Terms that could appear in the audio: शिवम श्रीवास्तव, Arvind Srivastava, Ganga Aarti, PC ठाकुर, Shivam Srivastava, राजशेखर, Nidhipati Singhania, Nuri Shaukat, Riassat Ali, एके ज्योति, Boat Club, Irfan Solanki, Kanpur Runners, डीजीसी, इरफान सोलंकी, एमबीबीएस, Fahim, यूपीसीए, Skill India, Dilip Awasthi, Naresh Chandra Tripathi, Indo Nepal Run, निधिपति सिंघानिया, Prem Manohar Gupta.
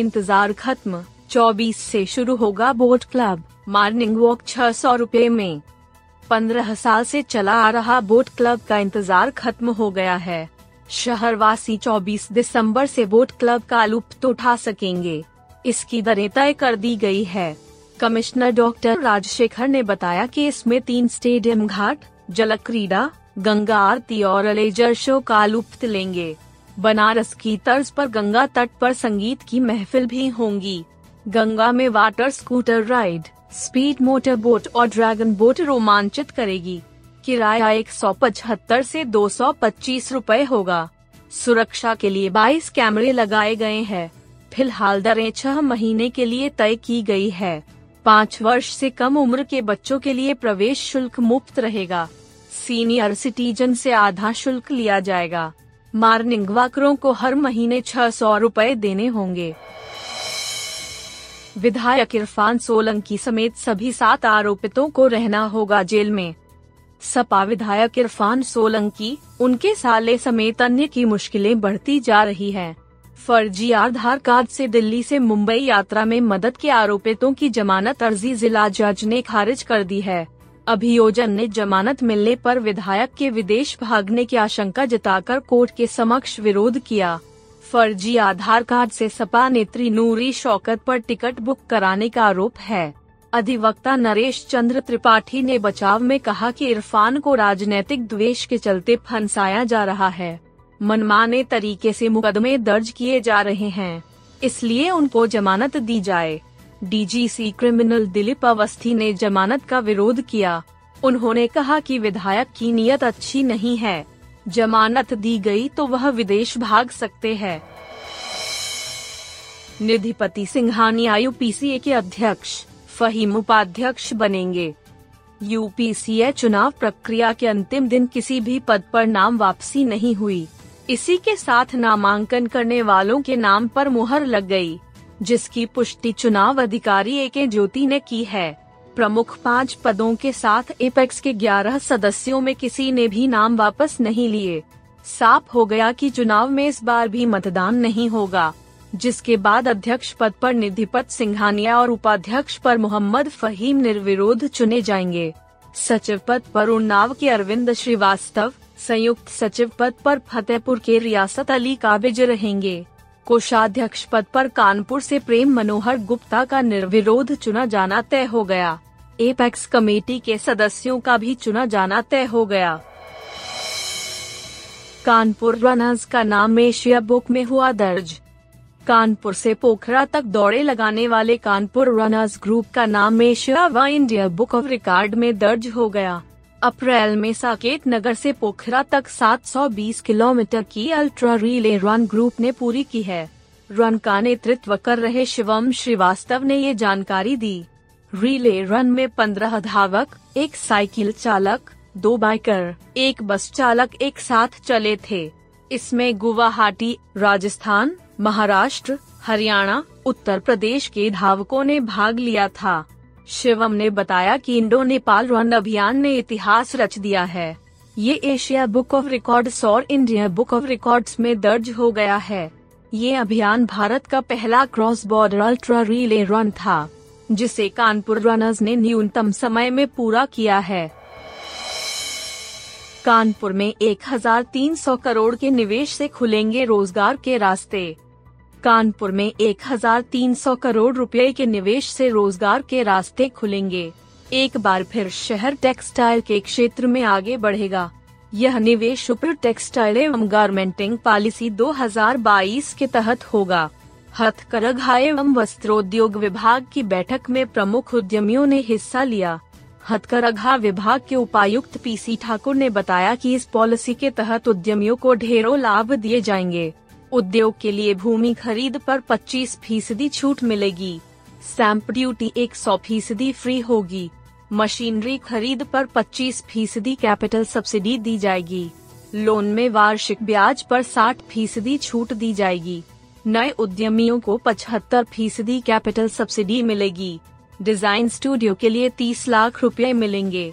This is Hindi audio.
इंतजार खत्म, 24 से शुरू होगा बोट क्लब, मॉर्निंग वॉक 600 रुपए में। 15 साल से चला आ रहा बोट क्लब का इंतजार खत्म हो गया है। शहरवासी 24 दिसंबर से बोट क्लब का लुत्फ उठा सकेंगे। इसकी दरें तय कर दी गई है। कमिश्नर डॉक्टर राजशेखर ने बताया कि इसमें 3 स्टेडियम घाट, जल क्रीड़ा, गंगा आरती और लेजर शो का लुत्फ लेंगे। बनारस की तर्ज पर गंगा तट पर संगीत की महफिल भी होंगी। गंगा में water scooter ride, speed motor boat और ड्रैगन बोट रोमांचित करेगी। किराया 175 से 225 रुपए होगा। सुरक्षा के लिए 22 कैमरे लगाए गए हैं। फिलहाल दरें 6 महीने के लिए तय की गई है। 5 वर्ष से कम उम्र के बच्चों के लिए प्रवेश शुल्क मुफ्त रहेगा। सीनियर सिटीजन से आधा शुल्क लिया जाएगा। मॉर्निंग वॉकरों को हर महीने 600 रुपए देने होंगे। विधायक इरफान सोलंकी समेत सभी 7 आरोपितों को रहना होगा जेल में। सपा विधायक इरफान सोलंकी, उनके साले समेत अन्य की मुश्किलें बढ़ती जा रही हैं। फर्जी आधार कार्ड से दिल्ली से मुंबई यात्रा में मदद के आरोपितों की जमानत अर्जी जिला जज ने खारिज कर दी है। अभियोजन ने जमानत मिलने पर विधायक के विदेश भागने की आशंका जताकर कोर्ट के समक्ष विरोध किया। फर्जी आधार कार्ड से सपा नेत्री नूरी शौकत पर टिकट बुक कराने का आरोप है। अधिवक्ता नरेश चंद्र त्रिपाठी ने बचाव में कहा कि इरफान को राजनीतिक द्वेष के चलते फंसाया जा रहा है। मनमाने तरीके से मुकदमे दर्ज किए जा रहे हैं, इसलिए उनको जमानत दी जाए। डीजीसी क्रिमिनल दिलीप अवस्थी ने जमानत का विरोध किया। उन्होंने कहा कि विधायक की नीयत अच्छी नहीं है। जमानत दी गई तो वह विदेश भाग सकते हैं। निधिपति सिंघानिया यूपीसीए के अध्यक्ष, फहीम उपाध्यक्ष बनेंगे। यूपीसीए चुनाव प्रक्रिया के अंतिम दिन किसी भी पद पर नाम वापसी नहीं हुई। इसी के साथ नामांकन करने वालों के नाम पर मुहर लग गई, जिसकी पुष्टि चुनाव अधिकारी एके ज्योति ने की है। प्रमुख 5 पदों के साथ एपेक्स के 11 सदस्यों में किसी ने भी नाम वापस नहीं लिए। साफ हो गया कि चुनाव में इस बार भी मतदान नहीं होगा, जिसके बाद अध्यक्ष पद पर निधिपत सिंघानिया और उपाध्यक्ष पर मोहम्मद फहीम निर्विरोध चुने जाएंगे। सचिव पद पर उन्नाव के अरविंद श्रीवास्तव, संयुक्त सचिव पद पर फतेहपुर के रियासत अली काबिज रहेंगे। कोषाध्यक्ष पद पर कानपुर से प्रेम मनोहर गुप्ता का निर्विरोध चुना जाना तय हो गया। एपेक्स कमेटी के सदस्यों का भी चुना जाना तय हो गया। कानपुर रनर्स का नाम एशिया बुक में हुआ दर्ज। कानपुर से पोखरा तक दौड़े लगाने वाले कानपुर रनर्स ग्रुप का नाम एशिया व इंडिया बुक ऑफ रिकॉर्ड में दर्ज हो गया। अप्रैल में साकेत नगर से पोखरा तक 720 किलोमीटर की अल्ट्रा रिले रन ग्रुप ने पूरी की है। रन का नेतृत्व कर रहे शिवम श्रीवास्तव ने ये जानकारी दी। रिले रन में 15 धावक, 1 साइकिल चालक, 2 बाइकर, 1 बस चालक एक साथ चले थे। इसमें गुवाहाटी, राजस्थान, महाराष्ट्र, हरियाणा, उत्तर प्रदेश के धावकों ने भाग लिया था। शिवम ने बताया कि इंडो नेपाल रन अभियान ने इतिहास रच दिया है। ये एशिया बुक ऑफ रिकॉर्ड्स और इंडिया बुक ऑफ रिकॉर्ड्स में दर्ज हो गया है। ये अभियान भारत का पहला cross border ultra relay run था, जिसे कानपुर रनर्स ने न्यूनतम समय में पूरा किया है। कानपुर में 1300 करोड़ के निवेश से खुलेंगे रोजगार के रास्ते। कानपुर में 1300 करोड़ रुपए के निवेश से रोजगार के रास्ते खुलेंगे। एक बार फिर शहर टेक्सटाइल के क्षेत्र में आगे बढ़ेगा। यह निवेश सुपर टेक्सटाइल एवं गारमेंटिंग पॉलिसी 2022 के तहत होगा। हथकरघा एवं वस्त्रोद्योग विभाग की बैठक में प्रमुख उद्यमियों ने हिस्सा लिया। हथकरघा विभाग के उपायुक्त PC ठाकुर ने बताया कि इस पॉलिसी के तहत उद्यमियों को ढेरों लाभ दिए जाएंगे। उद्योग के लिए भूमि खरीद पर 25% छूट मिलेगी। स्टैंप ड्यूटी 100% फ्री होगी। मशीनरी खरीद पर 25% कैपिटल सब्सिडी दी जाएगी। लोन में वार्षिक ब्याज पर 60% छूट दी जाएगी। नए उद्यमियों को 75% कैपिटल सब्सिडी मिलेगी। डिजाइन स्टूडियो के लिए 30 लाख रुपए मिलेंगे।